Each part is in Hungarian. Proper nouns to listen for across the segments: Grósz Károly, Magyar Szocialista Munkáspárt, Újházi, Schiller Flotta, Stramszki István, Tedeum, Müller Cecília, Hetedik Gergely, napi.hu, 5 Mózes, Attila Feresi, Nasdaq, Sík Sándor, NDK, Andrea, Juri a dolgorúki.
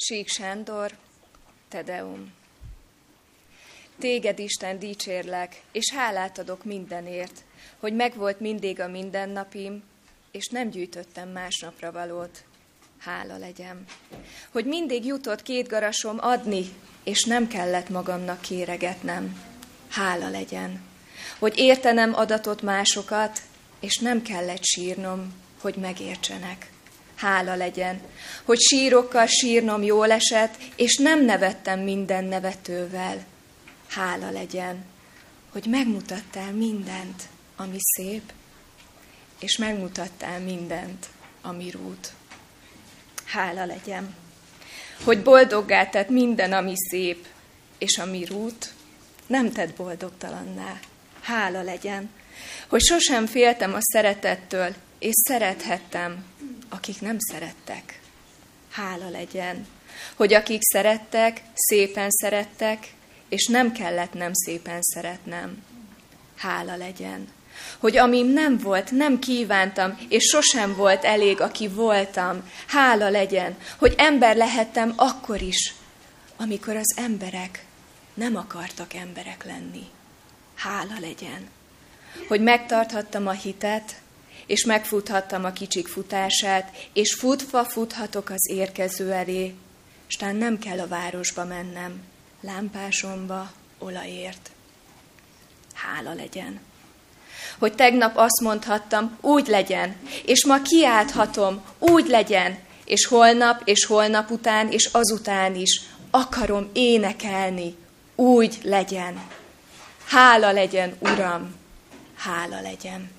Sík Sándor, Tedeum. Téged, Isten, dicsérlek, és hálát adok mindenért, hogy megvolt mindig a mindennapim, és nem gyűjtöttem másnapra valót. Hála legyen, hogy mindig jutott két garasom adni, és nem kellett magamnak kéregetnem. Hála legyen, hogy értenem adatot másokat, és nem kellett sírnom, hogy megértsenek. Hála legyen, hogy sírokkal sírnom jól esett, és nem nevettem minden nevetővel. Hála legyen, hogy megmutattál mindent, ami szép, és megmutattál mindent, ami rút. Hála legyen, hogy boldoggá tett minden, ami szép, és ami rút, nem tett boldogtalanná. Hála legyen, hogy sosem féltem a szeretettől, és szerethettem, akik nem szerettek. Hála legyen, hogy akik szerettek, szépen szerettek, és nem kellett nem szépen szeretnem. Hála legyen, hogy amim nem volt, nem kívántam, és sosem volt elég, aki voltam. Hála legyen, hogy ember lehettem akkor is, amikor az emberek nem akartak emberek lenni. Hála legyen, hogy megtarthattam a hitet, és megfuthattam a kicsik futását, és futva futhatok az érkező elé, s tán nem kell a városba mennem, lámpásomba olajért. Hála legyen, hogy tegnap azt mondhattam, úgy legyen, és ma kiálthatom, úgy legyen, és holnap után, és azután is akarom énekelni, úgy legyen. Hála legyen, Uram, hála legyen.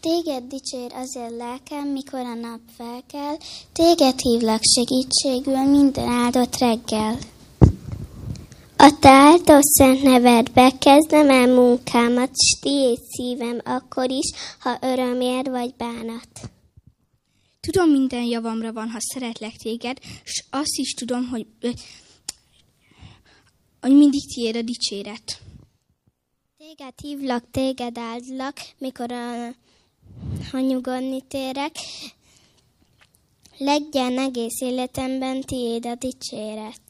Téged dicsér azért lelkem, mikor a nap felkel, téged hívlak segítségül minden áldott reggel. A te által szent nevedbe kezdem el munkámat, s tiéd szívem akkor is, ha örömért vagy bánat. Tudom, minden javamra van, ha szeretlek téged, s azt is tudom, hogy mindig tiéd a dicséret. Téged hívlak, téged áldlak, mikor ha nyugodni térek, legyen egész életemben tiéd a dicséret.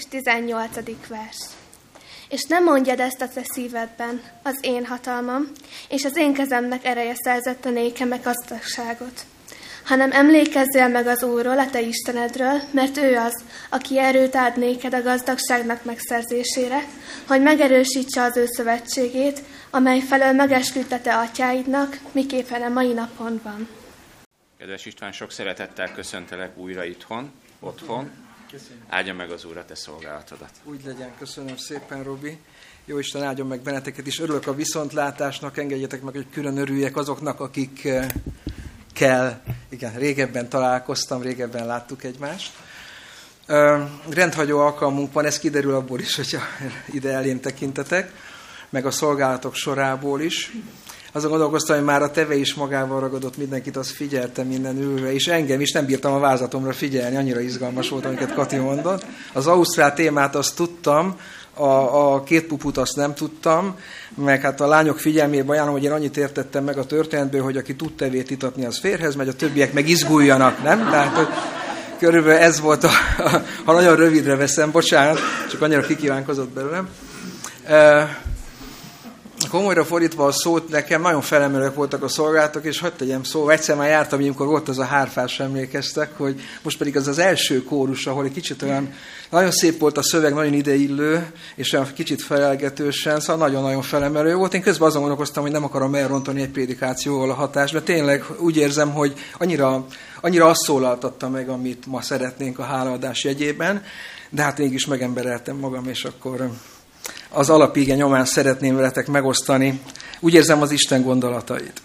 És 18. vers. És nem mondjad ezt a te szívedben, az én hatalmam, és az én kezemnek ereje szerzett a nékem gazdagságot, hanem emlékezzél meg az Úrról, a te Istenedről, mert ő az, aki erőt ad néked a gazdagságnak megszerzésére, hogy megerősítse az ő szövetségét, amely felől megesküdte te atyáidnak, miképpen a mai napon van. Kedves István, sok szeretettel köszöntelek újra otthon. Köszönöm. Áldja meg az Úr a te szolgálatodat. Úgy legyen, köszönöm szépen, Robi. Jó Isten áldjon meg benneteket is. Örülök a viszontlátásnak, engedjetek meg, hogy külön örüljek azoknak, akik kell. Igen, régebben találkoztam, régebben láttuk egymást. Rendhagyó alkalmunk van, ez kiderül abból is, hogyha ide elém tekintetek, meg a szolgálatok sorából is. Azon gondolkoztam, hogy már a teve is magával ragadott mindenkit, azt figyeltem minden ülve, és engem is nem bírtam a vázatomra figyelni, annyira izgalmas volt, amiket Kati mondott. Az ausztrál témát azt tudtam, a két puput azt nem tudtam, meg hát a lányok figyelmébe ajánlom, hogy én annyit értettem meg a történetből, hogy aki tud tevét itatni, az férhez megy, a többiek meg izguljanak, nem? Tehát, hogy körülbelül ez volt, ha nagyon rövidre veszem, bocsánat, csak annyira kikívánkozott belőlem. Komolyra fordítva a szót, nekem nagyon felemelők voltak a szolgálatok, és hadd tegyem szóval, egyszer már jártam, amikor volt az a hárfás, emlékeztek, hogy most pedig az az első kórus, ahol egy kicsit olyan, nagyon szép volt a szöveg, nagyon ideillő, és olyan kicsit felelgetősen, szóval nagyon-nagyon felemelő volt. Én közben azon gondolkoztam, hogy nem akarom elrontani egy prédikációval a hatást, mert tényleg úgy érzem, hogy annyira azt szólaltatta meg, amit ma szeretnénk a hálaadás jegyében, de hát mégis megembereltem magam, és akkor... az alapige nyomán szeretném veletek megosztani, úgy érzem, az Isten gondolatait.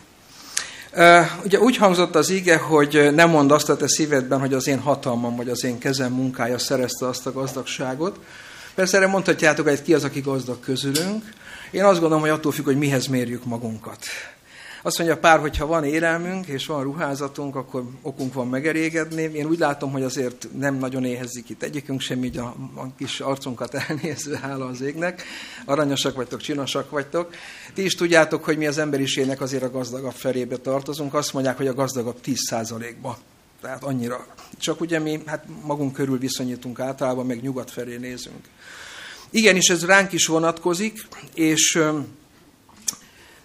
Ugye úgy hangzott az ige, hogy nem mondd azt a te szívedben, hogy az én hatalmam vagy az én kezem munkája szerezte azt a gazdagságot. Persze erre mondhatjátok, hogy ki az, aki gazdag közülünk. Én azt gondolom, hogy attól függ, hogy mihez mérjük magunkat. Azt mondja pár, hogy ha van élelmünk és van ruházatunk, akkor okunk van megerégedni. Én úgy látom, hogy azért nem nagyon éhezik itt egyikünk sem, így a kis arcunkat elnézve, hála az égnek. Aranyosak vagytok, csinosak vagytok. Ti is tudjátok, hogy mi az emberiségnek azért a gazdagabb felébe tartozunk. Azt mondják, hogy a gazdagabb 10%-ba. Tehát annyira. Csak ugye mi hát magunk körül viszonyítunk általában, meg nyugat felé nézünk. Igenis, ez ránk is vonatkozik, és...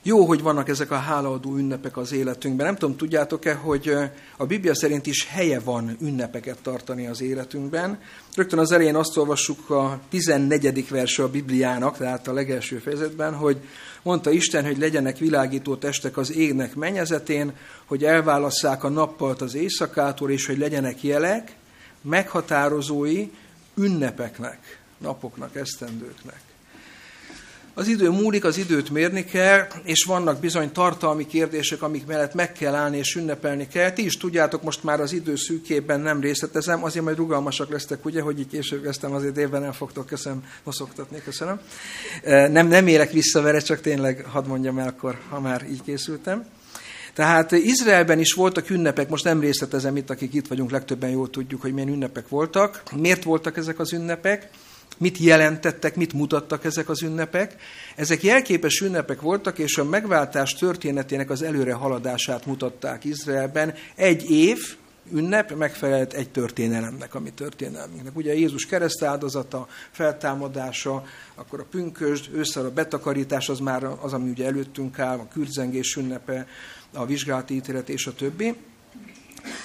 jó, hogy vannak ezek a hálaadó ünnepek az életünkben. Nem tudom, tudjátok-e, hogy a Biblia szerint is helye van ünnepeket tartani az életünkben. Rögtön az elején azt olvassuk a 14. verse a Bibliának, tehát a legelső fejezetben, hogy mondta Isten, hogy legyenek világító testek az égnek mennyezetén, hogy elválasszák a nappalt az éjszakától, és hogy legyenek jelek, meghatározói ünnepeknek, napoknak, esztendőknek. Az idő múlik, az időt mérni kell, és vannak bizony tartalmi kérdések, amik mellett meg kell állni és ünnepelni kell. Ti is tudjátok, most már az idő szűkében nem részletezem, azért majd rugalmasak lesztek, ugye, hogy így később kezdtem, azért évben nem fogtok, köszönöm, noszoktatni, köszönöm. Nem érek vissza vele, csak tényleg hadd mondjam el akkor, ha már így készültem. Tehát Izraelben is voltak ünnepek, most nem részletezem itt, akik itt vagyunk, legtöbben jól tudjuk, hogy milyen ünnepek voltak. Miért voltak ezek az ünnepek? Mit jelentettek, mit mutattak ezek az ünnepek? Ezek jelképes ünnepek voltak, és a megváltás történetének az előre haladását mutatták Izraelben. Egy év ünnep megfelelt egy történelemnek, ami történelmünknek. Ugye Jézus keresztáldozata, feltámadása, akkor a pünkösd, ősszel a betakarítás, az már az, ami ugye előttünk áll, a kürdzengés ünnepe, a vizsgálati ítélet és a többi.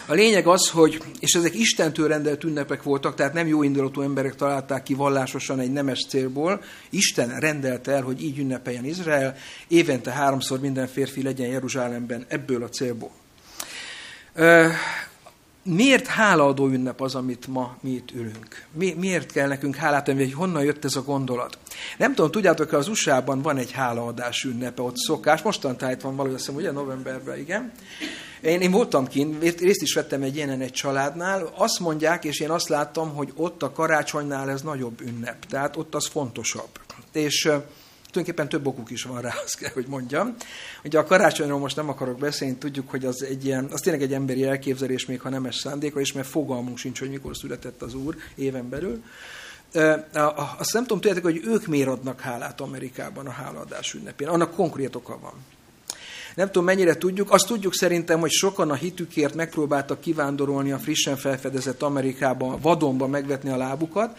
A lényeg az, hogy, és ezek Istentől rendelt ünnepek voltak, tehát nem jóindulatú emberek találták ki vallásosan egy nemes célból, Isten rendelte el, hogy így ünnepeljen Izrael, évente 3-szor minden férfi legyen Jeruzsálemben ebből a célból. Miért hálaadó ünnep az, amit ma mi itt ülünk? Miért kell nekünk hálát adni, hogy honnan jött ez a gondolat? Nem tudom, tudjátok, az USA-ban van egy hálaadás ünnepe, ott szokás, mostantájt van valahogy, azt hiszem, ugye novemberben, igen. Én voltam kint, részt is vettem egy ilyenen egy családnál, azt mondják, és én azt láttam, hogy ott a karácsonynál ez nagyobb ünnep, tehát ott az fontosabb. És tulajdonképpen több okuk is van rá, azt kell, hogy mondjam. Ugye a karácsonyról most nem akarok beszélni, tudjuk, hogy az egy ilyen, az tényleg egy emberi elképzelés, még ha nemes szándékra, és mert fogalmunk sincs, hogy mikor született az Úr éven belül. Azt nem tudom, tudjátok, hogy ők miért adnak hálát Amerikában a hálaadás ünnepén. Annak konkrét oka van. Nem tudom, mennyire tudjuk. Azt tudjuk szerintem, hogy sokan a hitükért megpróbáltak kivándorolni a frissen felfedezett Amerikában, vadonban megvetni a lábukat,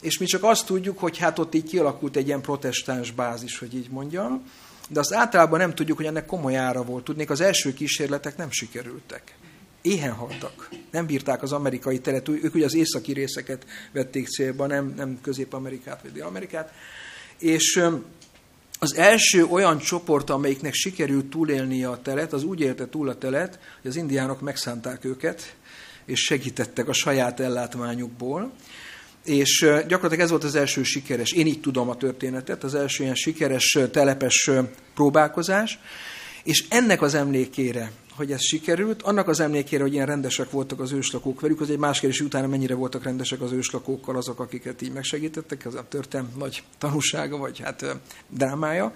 és mi csak azt tudjuk, hogy hát ott így kialakult egy ilyen protestáns bázis, hogy így mondjam, de azt általában nem tudjuk, hogy ennek komoly ára volt. Tudnék, az első kísérletek nem sikerültek. Éhen haltak. Nem bírták az amerikai teret. Ők ugye az északi részeket vették célba, nem Közép-Amerikát vagy Dél-Amerikát. És... az első olyan csoport, amelyiknek sikerült túlélnie a telet, az úgy élte túl a telet, hogy az indiánok megszánták őket, és segítettek a saját ellátmányukból. És gyakorlatilag ez volt az első sikeres, én így tudom a történetet, az első ilyen sikeres telepes próbálkozás. És ennek az emlékére, hogy ez sikerült, annak az emlékére, hogy ilyen rendesek voltak az őslakók velük, az egy más kérdés, utána mennyire voltak rendesek az őslakókkal azok, akiket így megsegítettek, ez a történet nagy tanúsága, vagy hát drámája.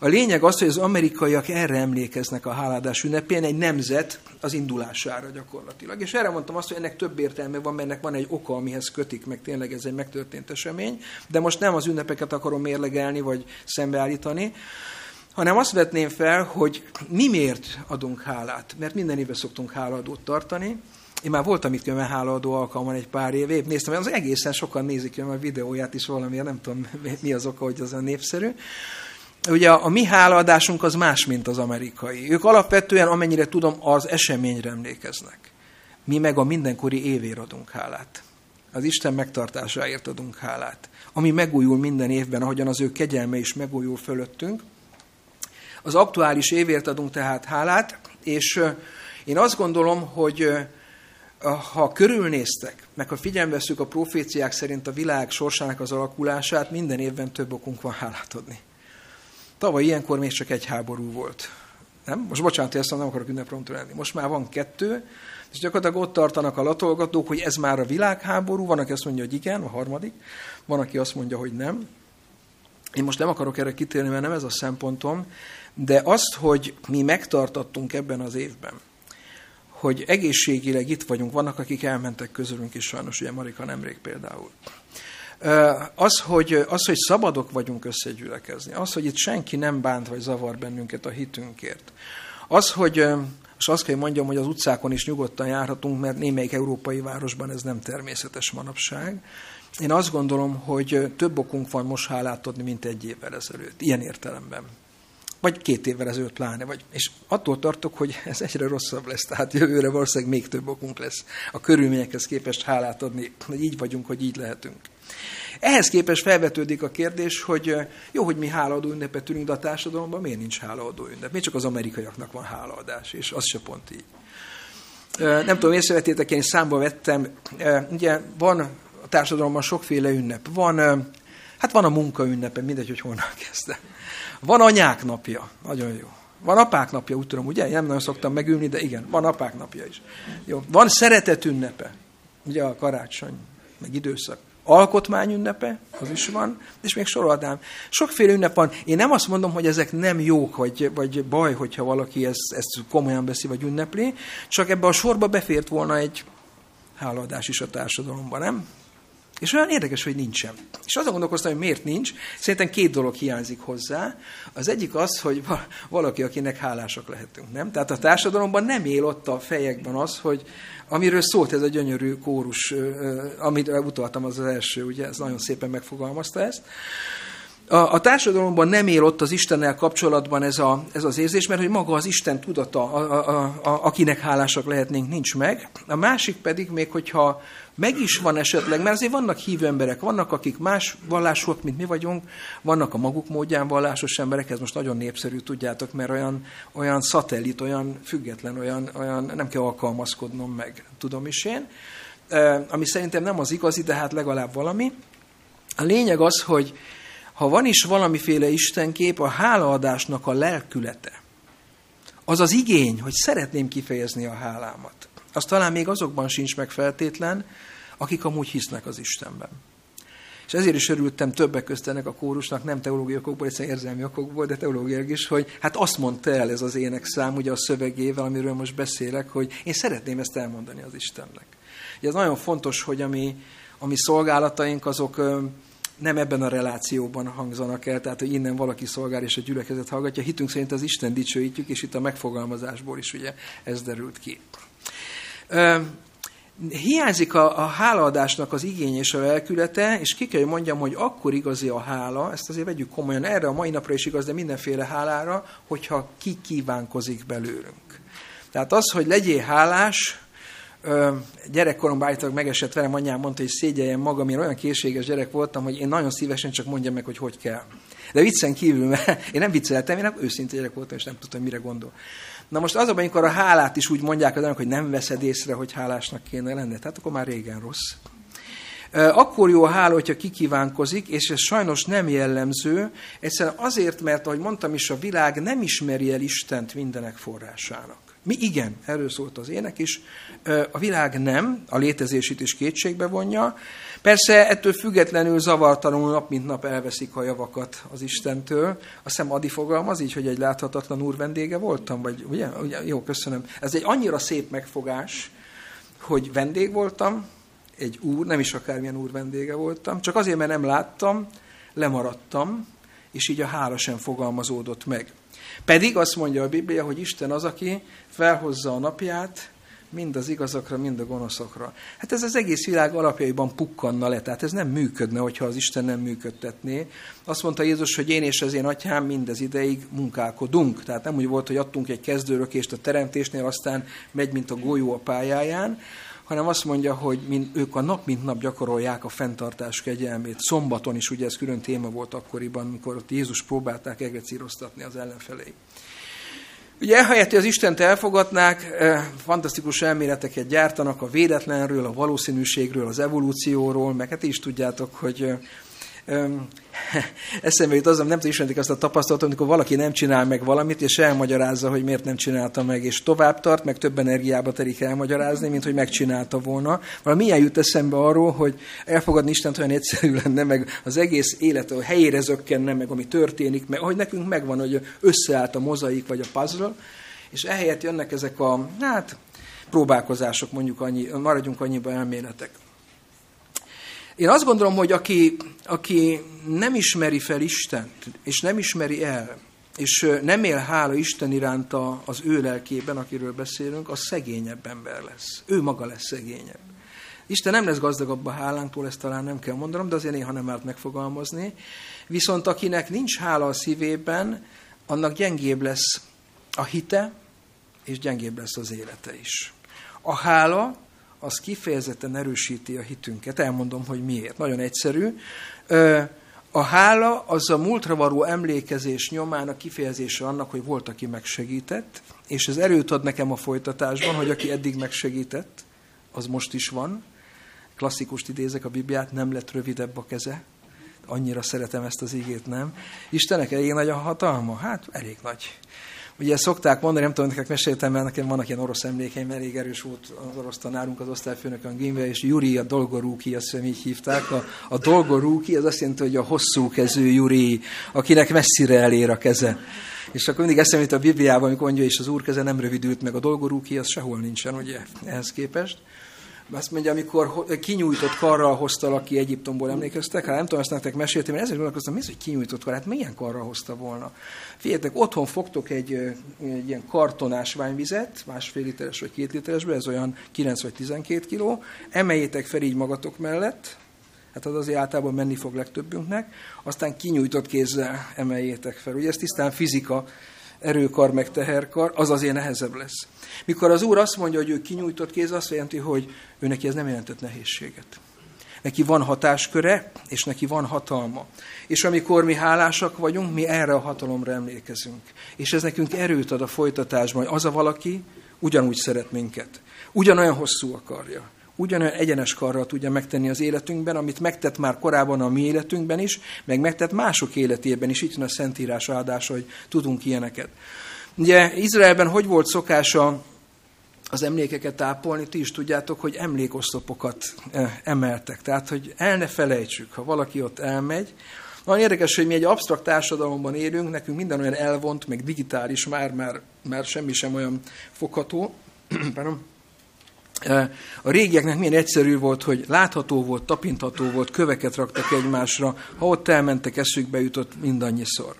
A lényeg az, hogy az amerikaiak erre emlékeznek a háládás ünnepén, egy nemzet az indulására gyakorlatilag. És erre mondtam azt, hogy ennek több értelme van, mert ennek van egy oka, amihez kötik, meg tényleg ez egy megtörtént esemény, de most nem az ünnepeket akarom mérlegelni, vagy szembeállítani, hanem azt vetném fel, hogy mi miért adunk hálát. Mert minden évben szoktunk hálaadót tartani. Én már voltam itt különben hálaadó alkalman egy pár év. Néztem, az egészen sokan nézik különben a videóját is valamilyen, nem tudom mi az oka, hogy az a népszerű. Ugye a mi hálaadásunk az más, mint az amerikai. Ők alapvetően, amennyire tudom, az eseményre emlékeznek. Mi meg a mindenkori évért adunk hálát. Az Isten megtartásáért adunk hálát. Ami megújul minden évben, ahogyan az ő kegyelme is megújul fölöttünk. Az aktuális évért adunk tehát hálát, és én azt gondolom, hogy ha körülnéztek, meg ha figyelembe vesszük a proféciák szerint a világ sorsának az alakulását, minden évben több okunk van hálát adni. Tavaly ilyenkor még csak egy háború volt. Nem? Most bocsánat, hogy ezt nem akarok ünneprontól lenni. Most már van 2, és gyakorlatilag ott tartanak a latolgatók, hogy ez már a világháború, van, aki azt mondja, hogy igen, a harmadik, van, aki azt mondja, hogy nem. Én most nem akarok erre kitérni, mert nem ez a szempontom, de azt, hogy mi megtartattunk ebben az évben, hogy egészségileg itt vagyunk, vannak, akik elmentek közülünk is sajnos, ugye Marika nemrég például. Az, hogy szabadok vagyunk összegyülekezni, az, hogy itt senki nem bánt vagy zavar bennünket a hitünkért, az, hogy, és azt kell mondjam, hogy az utcákon is nyugodtan járhatunk, mert némelyik európai városban ez nem természetes manapság. Én azt gondolom, hogy több okunk van most hálát adni, mint egy évvel ezelőtt, ilyen értelemben. Vagy 2 évvel ezelőtt pláne. És attól tartok, hogy ez egyre rosszabb lesz, tehát jövőre valószínűleg még több okunk lesz a körülményekhez képest hálát adni, hogy így vagyunk, hogy így lehetünk. Ehhez képest felvetődik a kérdés, hogy jó, hogy mi hálaadó ünnepet tűnünk, de a társadalomban miért nincs hálaadó ünnep? Miért csak az amerikaiaknak van hálaadás, és az se pont így. Nem tudom, észrevetétek, én számba vettem, ugye van a társadalomban sokféle ünnep. Van a munka ünnepe, mindegy, hogy honnan kezdem. Van anyák napja, nagyon jó. Van apák napja, úgy tudom, ugye? Nem nagyon szoktam megülni, de igen, van apák napja is. Jó. Van szeretet ünnepe, ugye a karácsony, meg időszak. Alkotmány ünnepe, az is van, és még sorolhatnám. Sokféle ünnep van. Én nem azt mondom, hogy ezek nem jók, vagy baj, hogyha valaki ezt komolyan veszi, vagy ünnepli, csak ebbe a sorba befért volna egy hálaadás is a társadalomban, nem? És olyan érdekes, hogy nincsen. És azon gondolkoztam, hogy miért nincs. Szerintem 2 dolog hiányzik hozzá. Az egyik az, hogy valaki, akinek hálásak lehetünk, nem? Tehát a társadalomban nem él ott a fejekben az, hogy amiről szólt ez a gyönyörű kórus, amit utaltam, az első, ugye, ez nagyon szépen megfogalmazta ezt. A társadalomban nem él ott az Istennel kapcsolatban ez az érzés, mert hogy maga az Isten tudata, akinek hálásak lehetnénk, nincs meg. A másik pedig még, hogyha meg is van esetleg, mert azért vannak hívő emberek, vannak, akik más vallásúak, mint mi vagyunk, vannak a maguk módján vallásos emberek, ez most nagyon népszerű, tudjátok, mert olyan szatellit, olyan független, olyan nem kell alkalmazkodnom meg, tudom is én, ami szerintem nem az igazi, de hát legalább valami. A lényeg az, hogy ha van is valamiféle istenkép, a hálaadásnak a lelkülete, az az igény, hogy szeretném kifejezni a hálámat, az talán még azokban sincs meg feltétlen, akik amúgy hisznek az Istenben. És ezért is örültem többek közt ennek a kórusnak, nem teológiai okokból, egyszerűen érzelmi okokból, de teológiailag is, hogy hát azt mondta el ez az énekszám, ugye a szövegével, amiről most beszélek, hogy én szeretném ezt elmondani az Istennek. Ugye ez nagyon fontos, hogy a mi szolgálataink azok nem ebben a relációban hangzanak el, tehát hogy innen valaki szolgál és a gyülekezet hallgatja, hitünk szerint az Isten dicsőítjük, és itt a megfogalmazásból is ugye ez derült ki. Hiányzik a hálaadásnak az igény és a lelkülete, és ki kell, hogy mondjam, hogy akkor igazi a hála, ezt azért vegyük komolyan, erre a mai napra is igaz, de mindenféle hálára, hogyha ki kívánkozik belőlünk. Tehát az, hogy legyél hálás, gyerekkoromban állítólag megesett velem, anyám mondta, hogy szégyeljem magam, én olyan készséges gyerek voltam, hogy én nagyon szívesen csak mondjam meg, hogy kell. De viccen kívül, mert én nem vicceltem, én őszinte gyerek voltam, és nem tudtam, mire gondol. Na most az, amikor a hálát is úgy mondják az emberek, hogy nem veszed észre, hogy hálásnak kéne lenni, tehát akkor már régen rossz. Akkor jó a hála, hogyha kikívánkozik, és ez sajnos nem jellemző, egyszerűen azért, mert ahogy mondtam is, a világ nem ismeri el Istent mindenek forrásának. Mi igen, erről szólt az ének is, a világ nem, a létezését is kétségbe vonja. Persze ettől függetlenül zavartalanul nap mint nap elveszik a javakat az Istentől. Azt hiszem Adi fogalmaz így, hogy egy láthatatlan úr vendége voltam, vagy ugye? Jó, köszönöm. Ez egy annyira szép megfogás, hogy vendég voltam, egy úr, nem is akármilyen úr vendége voltam, csak azért, mert nem láttam, lemaradtam, és így a hála sem fogalmazódott meg. Pedig azt mondja a Biblia, hogy Isten az, aki felhozza a napját mind az igazakra, mind a gonoszokra. Hát ez az egész világ alapjaiban pukkanna le, tehát ez nem működne, hogyha az Isten nem működtetné. Azt mondta Jézus, hogy én és az én atyám mindez ideig munkálkodunk. Tehát nem úgy volt, hogy adtunk egy kezdőrökést a teremtésnél, aztán megy, mint a golyó a pályáján, hanem azt mondja, hogy ők a nap mint nap gyakorolják a fenntartás kegyelmét. Szombaton is, ugye ez külön téma volt akkoriban, amikor ott Jézus próbálták egrecíroztatni az ellenfelei. Ugye ehelyett, hogy az Istent elfogadnák, fantasztikus elméleteket gyártanak a véletlenről, a valószínűségről, az evolúcióról, meg hát is tudjátok, hogy eszembe jut az, nem ismerik azt a tapasztalatot, amikor valaki nem csinál meg valamit, és elmagyarázza, hogy miért nem csinálta meg, és tovább tart, meg több energiába telik elmagyarázni, mint hogy megcsinálta volna. Milyen jut eszembe arról, hogy elfogadni Istent olyan egyszerű lenne, meg az egész élet, hogy helyére zökkenne, meg ami történik, meg ahogy nekünk megvan, hogy összeállt a mozaik, vagy a puzzle, és ehelyett jönnek ezek a, próbálkozások, mondjuk maradjunk annyiban elméletek. Én azt gondolom, hogy aki nem ismeri fel Istent, és nem ismeri el, és nem él hála Isten iránt az ő lelkében, akiről beszélünk, az szegényebb ember lesz. Ő maga lesz szegényebb. Isten nem lesz gazdagabb a hálánktól, ezt talán nem kell mondanom, de azért néha nem árt megfogalmazni. Viszont akinek nincs hála a szívében, annak gyengébb lesz a hite, és gyengébb lesz az élete is. A hála az kifejezetten erősíti a hitünket. Elmondom, hogy miért. Nagyon egyszerű. A hála az a múltra való emlékezés nyomán a kifejezése annak, hogy volt, aki megsegített, és ez erőt ad nekem a folytatásban, hogy aki eddig megsegített, az most is van. Klasszikust idézek, a Bibliát, nem lett rövidebb a keze. Annyira szeretem ezt az igét, nem? Istenek elég nagy a hatalma? Elég nagy. Ugye szokták mondani, nem tudom, nekik meséltem, mert nekem vannak ilyen orosz emlékeim, elég erős volt az orosz tanárunk, az osztályfőnökön Gimbe, és Juri a dolgorúki, azt hiszem így hívták. A dolgorúki, az azt jelenti, hogy a hosszú kezű Juri, akinek messzire elér a keze. És akkor mindig eszembe jut a Bibliában, amikor mondja, és az úr keze nem rövidült meg, a dolgorúki, az sehol nincsen, ugye, ehhez képest. Azt mondja, amikor kinyújtott karral hoztalak ki Egyiptomból, emlékeztek? Nem tudom, ezt nektek meséltem, mert ezért gondolkoztam, mi az, hogy kinyújtott karral? Milyen karral hozta volna? Figyeljetek, otthon fogtok egy ilyen kartonás ványvizet, 1,5 literes vagy 2 literesből, ez olyan 9 vagy 12 kiló, emeljétek fel így magatok mellett, hát az azért általában menni fog legtöbbünknek, aztán kinyújtott kézzel emeljétek fel. Ugye ez tisztán fizika, erőkar meg teherkar, az azért nehezebb lesz. Mikor az Úr azt mondja, hogy ő kinyújtott kéz, azt jelenti, hogy ő neki ez nem jelentett nehézséget. Neki van hatásköre, és neki van hatalma. És amikor mi hálásak vagyunk, mi erre a hatalomra emlékezünk. És ez nekünk erőt ad a folytatásban, hogy az a valaki ugyanúgy szeret minket. Ugyanolyan hosszú akarja. Ugyanolyan egyenes karral tudja megtenni az életünkben, amit megtett már korábban a mi életünkben is, meg megtett mások életében is. Itt van a Szentírás áldása, hogy tudunk ilyeneket. Ugye Izraelben hogy volt szokása az emlékeket ápolni? Ti is tudjátok, hogy emlékoszlopokat emeltek. Tehát, hogy el ne felejtsük, ha valaki ott elmegy. Nagyon érdekes, hogy mi egy absztrakt társadalomban élünk, nekünk minden olyan elvont, meg digitális, már semmi sem olyan fogható. A régieknek milyen egyszerű volt, hogy látható volt, tapintható volt, köveket raktak egymásra, ha ott elmentek, eszükbe jutott mindannyiszor.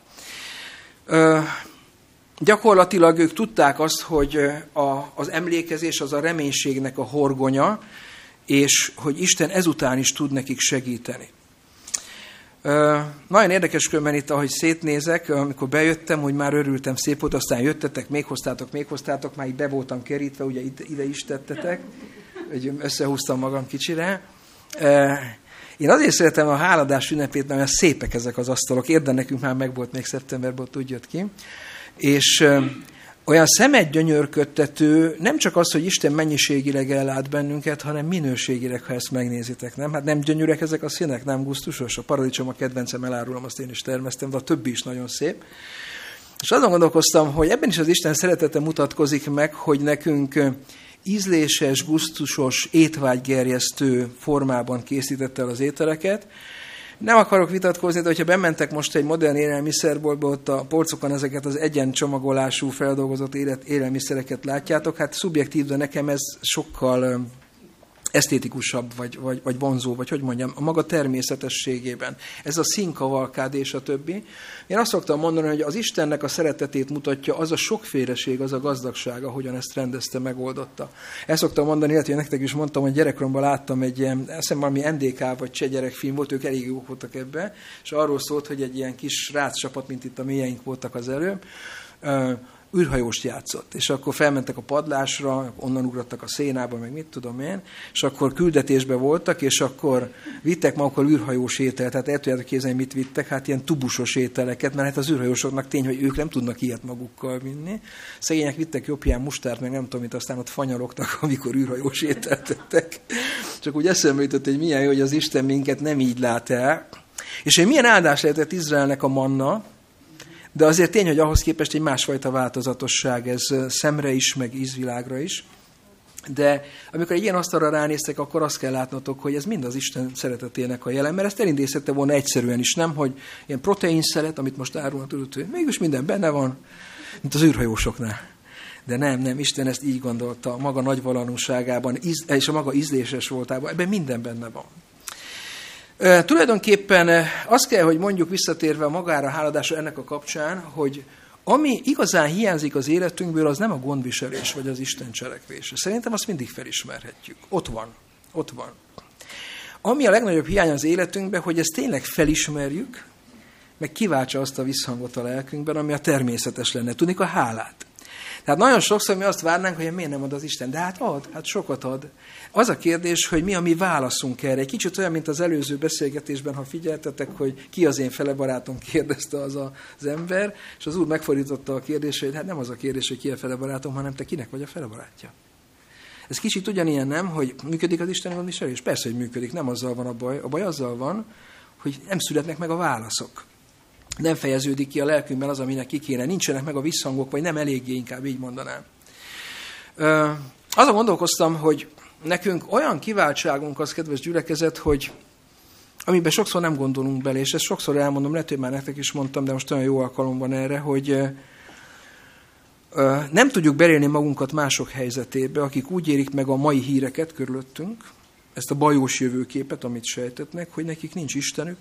Gyakorlatilag ők tudták azt, hogy az emlékezés az a reménységnek a horgonya, és hogy Isten ezután is tud nekik segíteni. Nagyon érdekes körben itt, ahogy szétnézek, amikor bejöttem, hogy már örültem, szép volt, aztán jöttetek, még hoztátok, már így be voltam kerítve, ugye ide is tettetek, hogy összehúztam magam kicsire. Én azért szeretem a háladás ünnepét, mert szépek ezek az asztalok, érdem nekünk már megvolt még szeptemberben, ott úgy jött ki, és olyan szemet gyönyörködtető, nem csak az, hogy Isten mennyiségileg ellát bennünket, hanem minőségileg, ha ezt megnézitek, nem? Hát nem gyönyörek ezek a színek, nem gusztusos? A paradicsom a kedvencem, elárulom, azt én is termesztem, de a többi is nagyon szép. És azon gondolkoztam, hogy ebben is az Isten szeretete mutatkozik meg, hogy nekünk ízléses, gusztusos, étvágygerjesztő formában készítette el az ételeket. Nem akarok vitatkozni, de hogyha bementek most egy modern élelmiszerboltba, ott a polcokon ezeket az egyencsomagolású feldolgozott élelmiszereket látjátok, hát szubjektív, de nekem ez sokkal esztétikusabb, vagy vonzó, vagy hogy mondjam, a maga természetességében. Ez a színkavalkád és a többi. Én azt szoktam mondani, hogy az Istennek a szeretetét mutatja az a sokféleség, az a gazdagság, ahogyan ezt rendezte, megoldotta. Ezt szoktam mondani, illetve nektek is mondtam, hogy gyerekkoromban láttam egy ilyen, eszem valami NDK vagy cseh gyerekfilm volt, ők elég jók voltak ebbe, és arról szólt, hogy egy ilyen kis rácsapat, mint itt a mélyeink voltak az előbb, űrhajóst játszott, és akkor felmentek a padlásra, onnan ugrottak a szénába, meg mit tudom én, és akkor küldetésben voltak, és akkor vittek magukkal űrhajós ételt, tehát el tudjátok képzelni, mit vittek, hát ilyen tubusos ételeket, mert hát az űrhajósoknak tény, hogy ők nem tudnak ilyet magukkal vinni. Szegények vittek jobb hiány mustárt, meg nem tudom, mint aztán ott fanyalogtak, amikor űrhajós ételt tettek. Csak úgy eszembe jutott, hogy milyen jó, hogy az Isten minket nem így lát el. És hogy milyen áldás lehetett Izraelnek a manna, de azért tény, hogy ahhoz képest egy másfajta változatosság, ez szemre is, meg ízvilágra is. De amikor egy ilyen asztalra ránéztek, akkor azt kell látnotok, hogy ez mind az Isten szeretetének a jelen, mert ezt elindészette volna egyszerűen is, nem? Hogy ilyen proteinszelet, amit most árulnak, tudod, hogy mégis minden benne van, mint az űrhajósoknál. De nem, Isten ezt így gondolta, a maga nagyvalanúságában, és a maga ízléses voltában, ebben minden benne van. Tulajdonképpen azt kell, hogy mondjuk visszatérve magára a háladásra ennek a kapcsán, hogy ami igazán hiányzik az életünkből, az nem a gondviselés vagy az Isten cselekvése. Szerintem azt mindig felismerhetjük. Ott van. Ami a legnagyobb hiány az életünkben, hogy ezt tényleg felismerjük, meg kiváltsa azt a visszhangot a lelkünkben, ami a természetes lenne. Tudnék a hálát. Tehát nagyon sokszor mi azt várnánk, hogy miért nem ad az Isten. De hát ad, hát sokat ad. Az a kérdés, hogy mi a mi válaszunk erre. Egy kicsit olyan, mint az előző beszélgetésben, ha figyeltetek, hogy ki az én fele barátom, kérdezte az ember, és az Úr megfordította a kérdését, hát nem az a kérdés, hogy ki a fele barátom, hanem te kinek vagy a fele barátja. Ez kicsit ugyanilyen, nem, hogy működik az Isten gondviselés? Persze, hogy működik, nem azzal van a baj. A baj azzal van, hogy nem születnek meg a válaszok. Nem fejeződik ki a lelkünkben az, aminek ki kéne. Nincsenek meg a visszhangok, vagy nem eléggé, inkább így mondanám. Azon gondolkoztam, hogy nekünk olyan kiváltságunk az, kedves gyülekezet, hogy amiben sokszor nem gondolunk bele, és ezt sokszor elmondom, lehet, hogy már nektek is mondtam, de most olyan jó alkalom van erre, hogy nem tudjuk belélni magunkat mások helyzetébe, akik úgy érik meg a mai híreket körülöttünk, ezt a bajós jövőképet, amit sejtetnek, hogy nekik nincs Istenük,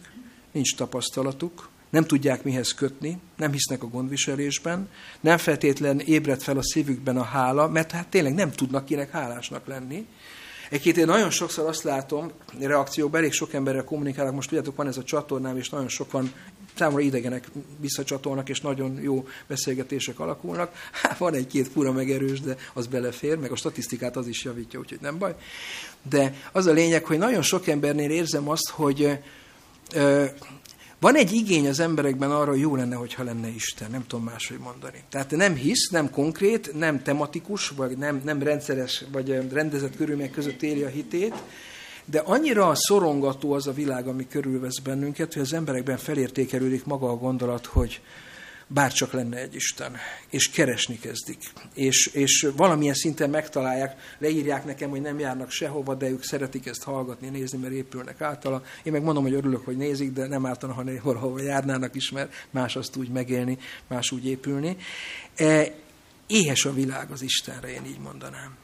nincs tapasztalatuk, nem tudják mihez kötni, nem hisznek a gondviselésben, nem feltétlen ébred fel a szívükben a hála, mert hát tényleg nem tudnak kinek hálásnak lenni. Én nagyon sokszor azt látom, reakcióban elég sok emberrel kommunikálok, most tudjátok, van ez a csatornám, és nagyon sokan számomra idegenek visszacsatolnak, és nagyon jó beszélgetések alakulnak. Hát van egy-két fura megerős, de az belefér, meg a statisztikát az is javítja, úgyhogy nem baj. De az a lényeg, hogy nagyon sok embernél érzem azt, hogy... van egy igény az emberekben arra, hogy jó lenne, hogyha lenne Isten. Nem tudom máshogy mondani. Tehát nem hisz, nem konkrét, nem tematikus, vagy nem rendszeres, vagy rendezett körülmények között éli a hitét, de annyira szorongató az a világ, ami körülvesz bennünket, hogy az emberekben felértékelődik maga a gondolat, hogy bárcsak lenne egy Isten, és keresni kezdik. És valamilyen szinten megtalálják, leírják nekem, hogy nem járnak sehova, de ők szeretik ezt hallgatni, nézni, mert épülnek általa. Én meg mondom, hogy örülök, hogy nézik, de nem ártana, ha valahova járnának is, mert más azt úgy megélni, más úgy épülni. Éhes a világ az Istenre, én így mondanám.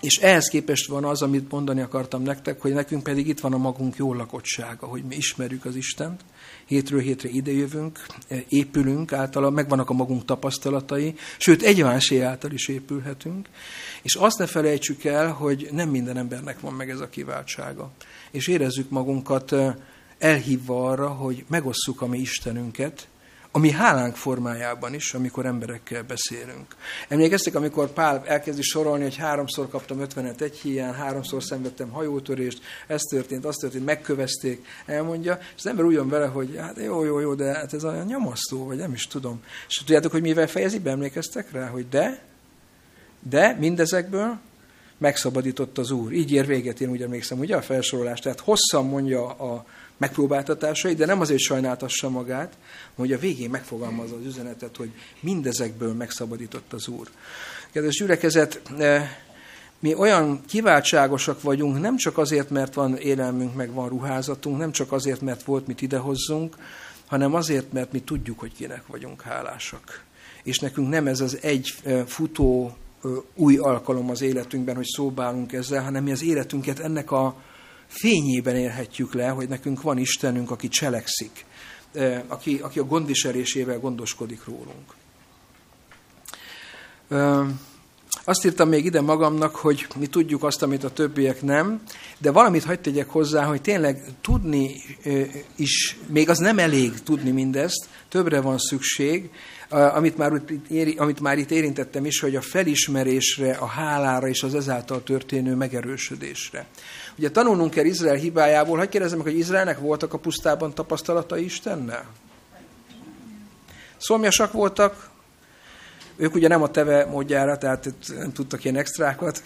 És ehhez képest van az, amit mondani akartam nektek, hogy nekünk pedig itt van a magunk jól lakottsága, hogy mi ismerjük az Istent, hétről hétre idejövünk, épülünk általa, megvannak a magunk tapasztalatai, sőt egymásé által is épülhetünk, és azt ne felejtsük el, hogy nem minden embernek van meg ez a kiváltsága. És érezzük magunkat elhívva arra, hogy megosszuk a mi Istenünket, a mi hálánk formájában is, amikor emberekkel beszélünk. Emlékeztek, amikor Pál elkezdi sorolni, hogy 3-szor kaptam 50-et egy híján, 3-szor szenvedtem hajótörést, ez történt, az történt, megkövezték, elmondja, és az ember úgy jön vele, hogy hát jó, de hát ez olyan nyomasztó, vagy nem is tudom. És tudjátok, hogy mivel fejezi be, emlékeztek rá, hogy de mindezekből megszabadított az Úr. Így ér véget, én úgy emlékszem, ugye a felsorolás. Tehát hosszan mondja a megpróbáltatásai, de nem azért sajnáltassa magát, hogy a végén megfogalmazza az üzenetet, hogy mindezekből megszabadított az Úr. Kedves gyülekezet, mi olyan kiváltságosak vagyunk, nem csak azért, mert van élelmünk, meg van ruházatunk, nem csak azért, mert volt, mit idehozzunk, hanem azért, mert mi tudjuk, hogy kinek vagyunk hálásak. És nekünk nem ez az egy futó új alkalom az életünkben, hogy szóbálunk ezzel, hanem mi az életünket ennek a fényében élhetjük le, hogy nekünk van Istenünk, aki cselekszik, aki a gondviselésével gondoskodik rólunk. Azt írtam még ide magamnak, hogy mi tudjuk azt, amit a többiek nem, de valamit hadd tegyek hozzá, hogy tényleg tudni is, még az nem elég tudni mindezt, többre van szükség, amit már itt érintettem is, hogy a felismerésre, a hálára és az ezáltal történő megerősödésre. Ugye tanulnunk kell Izrael hibájából, hadd kérdezzem meg, hogy Izraelnek voltak a pusztában tapasztalatai Istennel? Szomjasak voltak, ők ugye nem a teve módjára, tehát nem tudtak ilyen extrákat.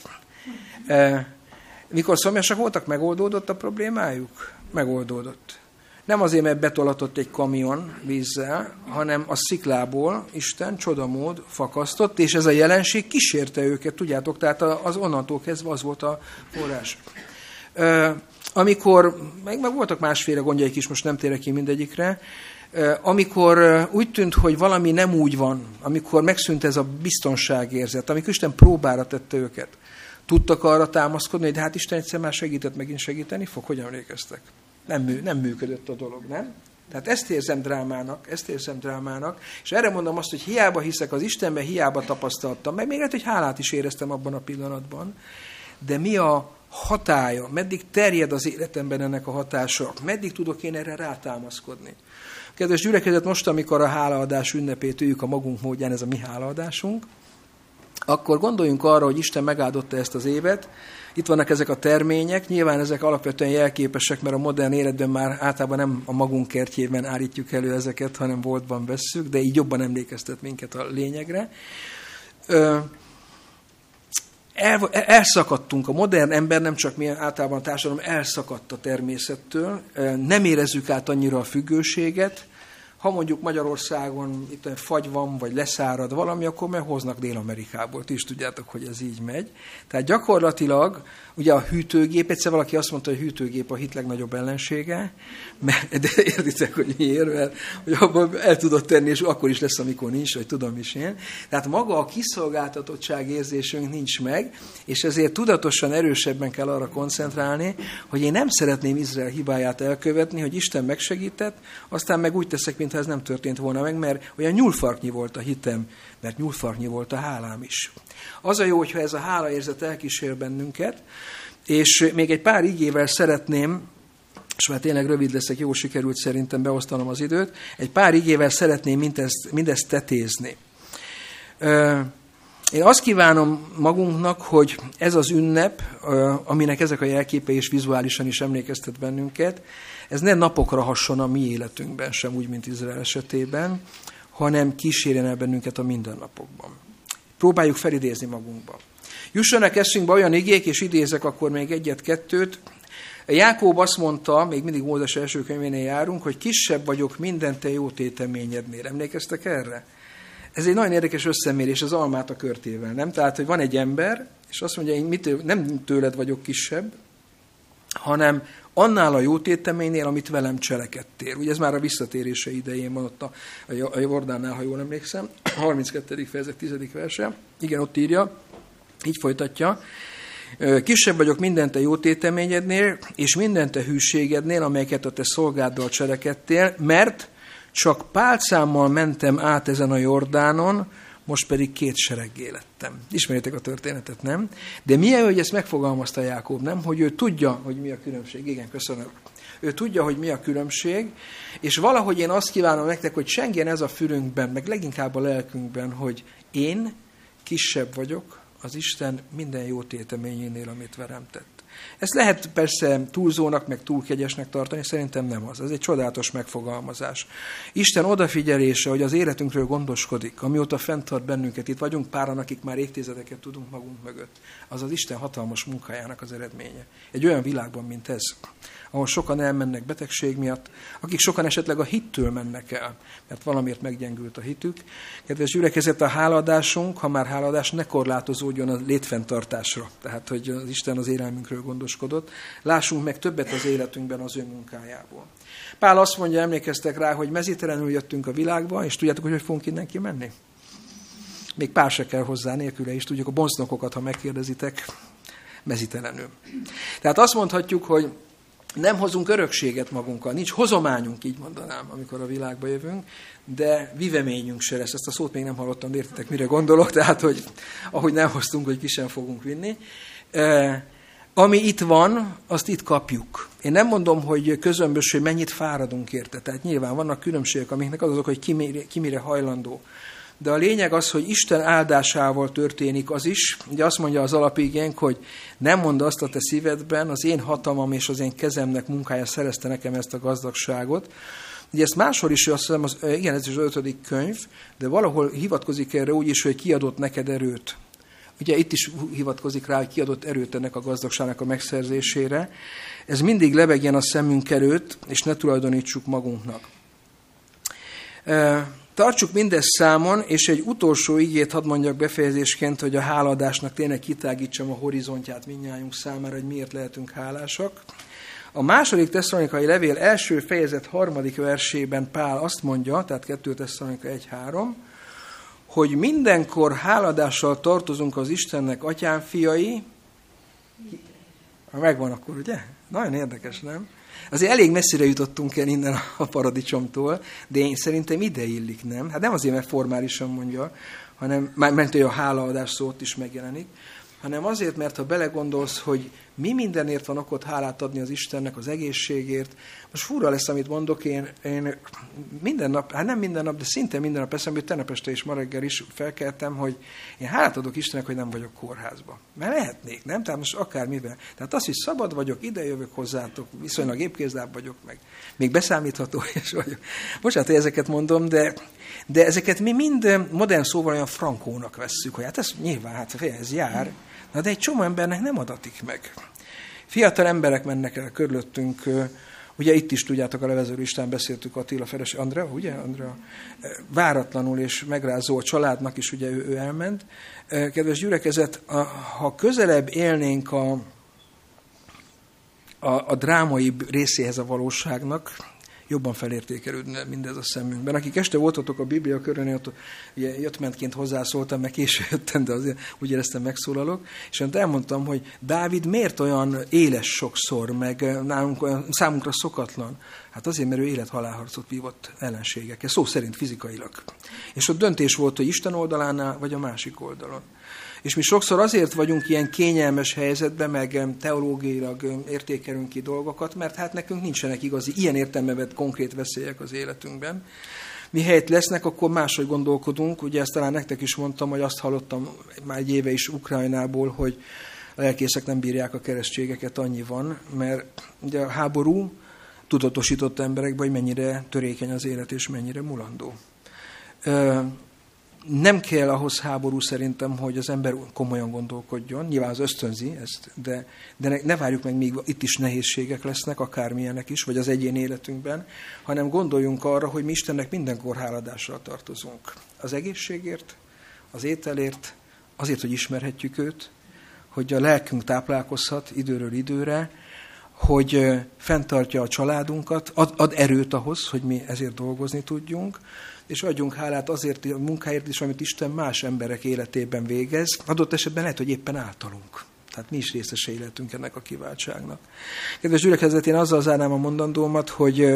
Mikor szomjasak voltak, megoldódott a problémájuk? Megoldódott. Nem azért, mert betolatott egy kamion vízzel, hanem a sziklából Isten csodamód fakasztott, és ez a jelenség kísérte őket, tudjátok, tehát az onnantól kezdve az volt a forrás. Amikor, meg voltak másféle gondjaik is, most nem térek ki mindegyikre, amikor úgy tűnt, hogy valami nem úgy van, amikor megszűnt ez a biztonságérzet, amikor Isten próbára tette őket, tudtak arra támaszkodni, hogy hát Isten egyszer már segített, megint segíteni fog, hogy emlékeztek. Nem működött a dolog, nem? Tehát ezt érzem drámának, és erre mondom azt, hogy hiába hiszek az Istenben, hiába tapasztaltam, meg még lehet, hogy hálát is éreztem abban a pillanatban, de mi a hatálya, meddig terjed az életemben ennek a hatása, meddig tudok én erre rátámaszkodni? Kedves gyülekezet, most, amikor a hálaadás ünnepét üljük a magunk módján, ez a mi hálaadásunk, akkor gondoljunk arra, hogy Isten megáldotta ezt az évet. Itt vannak ezek a termények, nyilván ezek alapvetően jelképesek, mert a modern életben már általában nem a magunk kertjében állítjuk elő ezeket, hanem boltban vesszük, de így jobban emlékeztet minket a lényegre. Elszakadtunk, a modern ember, nem csak mi, általában a társadalom elszakadt a természettől, nem érezzük át annyira a függőséget. Ha mondjuk Magyarországon itt olyan fagy van, vagy leszárad valami, akkor meg hoznak Dél-Amerikából. Ti is tudjátok, hogy ez így megy. Tehát gyakorlatilag ugye a hűtőgép, egyszer valaki azt mondta, hogy a hűtőgép a hit legnagyobb ellensége, de értitek, hogy miért, mert hogy abban el tudod tenni, és akkor is lesz, amikor nincs, vagy tudom is én. Tehát maga a kiszolgáltatottság érzésünk nincs meg, és ezért tudatosan erősebben kell arra koncentrálni, hogy én nem szeretném Izrael hibáját elkövetni, hogy Isten megsegített, aztán meg úgy teszek, mint ha ez nem történt volna meg, mert olyan nyúlfarknyi volt a hitem, mert nyúlfarknyi volt a hálám is. Az a jó, hogyha ez a hálaérzet elkísér bennünket, és még egy pár igével szeretném, és már tényleg rövid leszek, jó sikerült szerintem beosztanom az időt, egy pár igével szeretném mindezt tetézni. Én azt kívánom magunknak, hogy ez az ünnep, aminek ezek a jelképei és vizuálisan is emlékeztet bennünket, ez ne napokra hasson a mi életünkben sem, úgy, mint Izrael esetében, hanem kísérjen el bennünket a mindennapokban. Próbáljuk felidézni magunkba. Jussanak eszünkbe olyan igék, és idézek akkor még egyet-kettőt. Jákob azt mondta, még mindig Mózes első könyvénél járunk, hogy kisebb vagyok minden te jó téteményednél. Emlékeztek erre? Ez egy nagyon érdekes összemérés, az almát a körtével, nem? Tehát, hogy van egy ember, és azt mondja, én nem tőled vagyok kisebb, hanem annál a jó téteménynél, amit velem cselekedtél. Ugye ez már a visszatérése idején van ott a Jordánnál, ha jól emlékszem, 32. fejezet 10. verse. Igen, ott írja, így folytatja. Kisebb vagyok minden te jó téteményednél, és minden te hűségednél, amelyeket a te szolgáddal cselekedtél, mert csak pálcámmal mentem át ezen a Jordánon, most pedig két sereggé lettem. Ismeritek a történetet, nem? De milyen, hogy ezt megfogalmazta Jákob, nem? Hogy ő tudja, hogy mi a különbség. Igen, köszönöm. Ő tudja, hogy mi a különbség, és valahogy én azt kívánom nektek, hogy sengjen ez a fülünkben, meg leginkább a lelkünkben, hogy én kisebb vagyok az Isten minden jó téteményénél, amit velem tett. Ezt lehet persze túlzónak, meg túlkegyesnek tartani, szerintem nem az. Ez egy csodálatos megfogalmazás. Isten odafigyelése, hogy az életünkről gondoskodik, amióta fenntart bennünket, itt vagyunk páran, akik már évtizedeket tudunk magunk mögött, az az Isten hatalmas munkájának az eredménye. Egy olyan világban, mint ez, ahol sokan elmennek betegség miatt, akik sokan esetleg a hittől mennek el, mert valamiért meggyengült a hitük. Kedves gyülekezet, a háladásunk, ha már háladás, ne korlátozódjon a létfenntartásra. Tehát, hogy az Isten az élelmünkről gondoskodott. Lássunk meg többet az életünkben az ő munkájából. Pál azt mondja, emlékeztek rá, hogy mezítelenül jöttünk a világba, és tudjátok, hogy fogunk innen kimenni? Még pár se kell hozzá, nélküle is tudjuk, a boncnokokat, ha megkérdezitek, mezítelenül. Tehát azt mondhatjuk, hogy nem hozunk örökséget magunkkal, nincs hozományunk, így mondanám, amikor a világba jövünk, de viveményünk se lesz. Ezt a szót még nem hallottam, de értitek, mire gondolok, tehát, hogy ahogy nem hoztunk, hogy ki sem fogunk vinni. Ami itt van, azt itt kapjuk. Én nem mondom, hogy közömbös, hogy mennyit fáradunk érte. Tehát nyilván vannak különbségek, amiknek azok, hogy ki mire hajlandó. De a lényeg az, hogy Isten áldásával történik az is. Ugye azt mondja az alapigénk, hogy nem mondd azt a te szívedben, az én hatalmam és az én kezemnek munkája szerezte nekem ezt a gazdagságot. Ugye ezt máshol is, azt hiszem, igen, ez is az 5. könyv, de valahol hivatkozik erre úgy is, hogy kiadott neked erőt. Ugye itt is hivatkozik rá, hogy kiadott erőt ennek a gazdagságnak a megszerzésére. Ez mindig lebegjen a szemünk előtt, és ne tulajdonítsuk magunknak. Tartsuk mindezt számon, és egy utolsó igét hadd mondjak befejezésként, hogy a háladásnak tényleg kitágítsam a horizontját mindnyájunk számára, hogy miért lehetünk hálásak. A 2. tesszalonikai levél első fejezet 3. versében Pál azt mondja, tehát 2. tesszalonika 1:3, hogy mindenkor háladással tartozunk az Istennek atyám fiai. Megvan akkor, ugye? Nagyon érdekes, nem? Azért elég messzire jutottunk el innen a paradicsomtól, de én szerintem ide illik, nem? Hát nem azért, mert formálisan mondja, hanem, mert a hálaadás szót is megjelenik, hanem azért, mert ha belegondolsz, hogy mi mindenért van okot hálát adni az Istennek, az egészségért. Most fura lesz, amit mondok, én minden nap, hát nem minden nap, de szinte minden nap eszembe, tegnap este és ma reggel is felkeltem, hogy én hálát adok Istennek, hogy nem vagyok kórházba. Mert lehetnék, nem? Tehát most akármiben. Tehát az, hogy szabad vagyok, ide jövök hozzátok, viszonylag épkézláb vagyok meg. Még beszámítható is vagyok. Bocsánat, hogy ezeket mondom, de ezeket mi mind modern szóval olyan frankónak vesszük, hogy hát ez nyilván, hát ez jár. Na, de egy csomó embernek nem adatik meg. Fiatal emberek mennek el körülöttünk, ugye itt is tudjátok, a levezőlistán beszéltük Attila Feresi, Andrea, ugye? Andrea váratlanul és megrázó a családnak is, ugye ő elment. Kedves gyülekezet, ha közelebb élnénk a drámai részéhez a valóságnak, jobban felértékelődne mindez a szemünkben. Akik este voltatok a Biblia körülnél, ott ugye jöttmentként hozzászóltam, meg később jöttem, de azért úgy éreztem, megszólalok, és elmondtam, hogy Dávid miért olyan éles sokszor, meg nálunk olyan, számunkra szokatlan? Hát azért, mert ő élet-halálharcot vívott ellenségekkel, szó szerint fizikailag. És ott döntés volt, hogy Isten oldalánál, vagy a másik oldalon. És mi sokszor azért vagyunk ilyen kényelmes helyzetben, meg teológiailag értékelünk ki dolgokat, mert hát nekünk nincsenek igazi, ilyen értelemben konkrét veszélyek az életünkben. Mihelyt lesznek, akkor máshogy gondolkodunk. Ugye ezt talán nektek is mondtam, hogy azt hallottam már egy éve is Ukrajnából, hogy a lelkészek nem bírják a keresztségeket, annyi van, mert ugye a háború tudatosított emberekben, hogy mennyire törékeny az élet, és mennyire mulandó. Nem kell ahhoz háború szerintem, hogy az ember komolyan gondolkodjon, nyilván az ösztönzi ezt, de ne várjuk meg, míg itt is nehézségek lesznek, akármilyenek is, vagy az egyén életünkben, hanem gondoljunk arra, hogy mi Istennek mindenkor háladással tartozunk. Az egészségért, az ételért, azért, hogy ismerhetjük őt, hogy a lelkünk táplálkozhat időről időre, hogy fenntartja a családunkat, ad erőt ahhoz, hogy mi ezért dolgozni tudjunk, és adjunk hálát azért a munkáért is, amit Isten más emberek életében végez. Adott esetben lehet, hogy éppen általunk. Tehát mi is részesei lehetünk ennek a kiváltságnak. Kedves gyülekezet, én azzal zárnám a mondandómat, hogy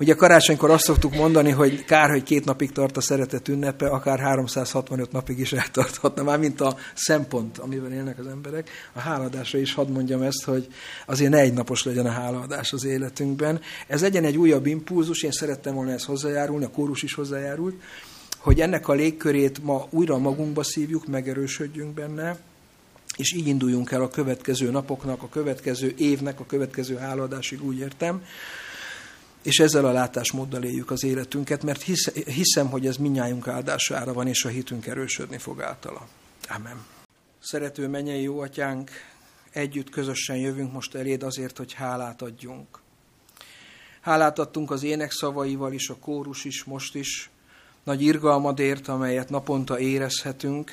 Ugye karácsonykor azt szoktuk mondani, hogy kár, hogy 2 napig tart a szeretet ünnepe, akár 365 napig is eltarthatna, már mint a szempont, amiben élnek az emberek. A hálaadásra is hadd mondjam ezt, hogy azért ne egynapos legyen a hálaadás az életünkben. Ez legyen egy újabb impulzus, én szerettem volna ezt hozzájárulni, a kórus is hozzájárult, hogy ennek a légkörét ma újra magunkba szívjuk, megerősödjünk benne, és így induljunk el a következő napoknak, a következő évnek, a következő hálaadásig, úgy értem, és ezzel a látásmóddal éljük az életünket, mert hiszem, hogy ez mindnyájunk áldására van, és a hitünk erősödni fog általa. Amen. Szerető mennyei jó atyánk, együtt közösen jövünk most eléd azért, hogy hálát adjunk. Hálát adtunk az ének szavaival is, a kórus is, most is, nagy irgalmadért, amelyet naponta érezhetünk,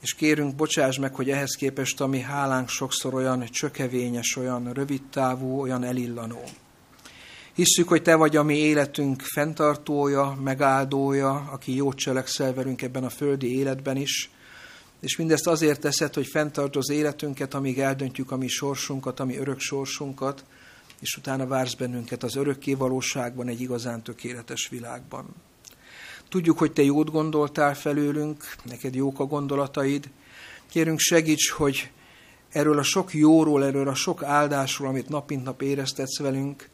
és kérünk, bocsáss meg, hogy ehhez képest a mi hálánk sokszor olyan csökevényes, olyan rövidtávú, olyan elillanó. Hisszük, hogy te vagy a mi életünk fenntartója, megáldója, aki jót cselekszel velünk ebben a földi életben is, és mindezt azért teszed, hogy fenntartsd az életünket, amíg eldöntjük a mi sorsunkat, a mi örök sorsunkat, és utána vársz bennünket az örökké valóságban, egy igazán tökéletes világban. Tudjuk, hogy te jót gondoltál felőlünk, neked jók a gondolataid. Kérünk, segíts, hogy erről a sok jóról, erről a sok áldásról, amit nap mint nap éreztetsz velünk,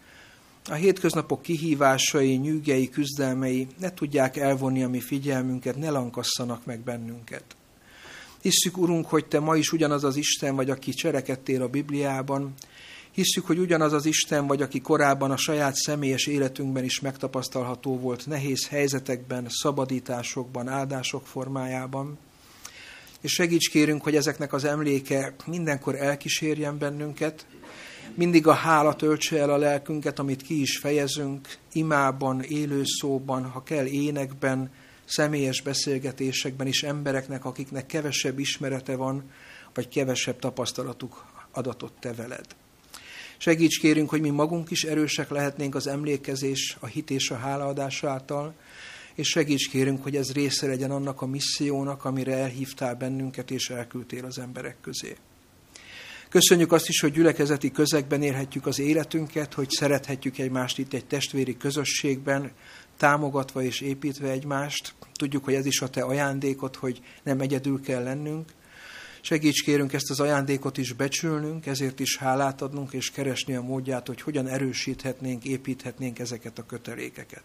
a hétköznapok kihívásai, nyűgei, küzdelmei ne tudják elvonni a mi figyelmünket, ne lankasszanak meg bennünket. Hisszük, Urunk, hogy te ma is ugyanaz az Isten vagy, aki cselekedtél a Bibliában. Hisszük, hogy ugyanaz az Isten vagy, aki korábban a saját személyes életünkben is megtapasztalható volt, nehéz helyzetekben, szabadításokban, áldások formájában. És segíts kérünk, hogy ezeknek az emléke mindenkor elkísérjen bennünket, mindig a hála töltse el a lelkünket, amit ki is fejezünk, imában, élőszóban, ha kell énekben, személyes beszélgetésekben is embereknek, akiknek kevesebb ismerete van, vagy kevesebb tapasztalatuk adatot te veled. Segíts kérünk, hogy mi magunk is erősek lehetnénk az emlékezés, a hit és a hálaadás által, és segíts kérünk, hogy ez része legyen annak a missziónak, amire elhívtál bennünket és elküldtél az emberek közé. Köszönjük azt is, hogy gyülekezeti közegben élhetjük az életünket, hogy szerethetjük egymást itt egy testvéri közösségben, támogatva és építve egymást. Tudjuk, hogy ez is a te ajándékod, hogy nem egyedül kell lennünk. Segíts kérünk ezt az ajándékot is becsülnünk, ezért is hálát adnunk és keresni a módját, hogy hogyan erősíthetnénk, építhetnénk ezeket a kötelékeket.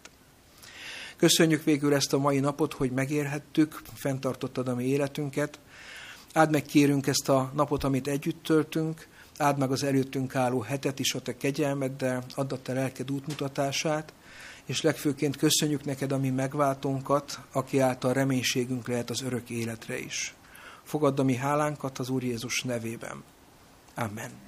Köszönjük végül ezt a mai napot, hogy megérhettük, fenntartottad a mi életünket. Áld meg kérünk ezt a napot, amit együtt töltünk, áld meg az előttünk álló hetet is a te kegyelmeddel, add a te lelked útmutatását, és legfőként köszönjük neked a mi megváltónkat, aki által reménységünk lehet az örök életre is. Fogadd a mi hálánkat az Úr Jézus nevében. Amen.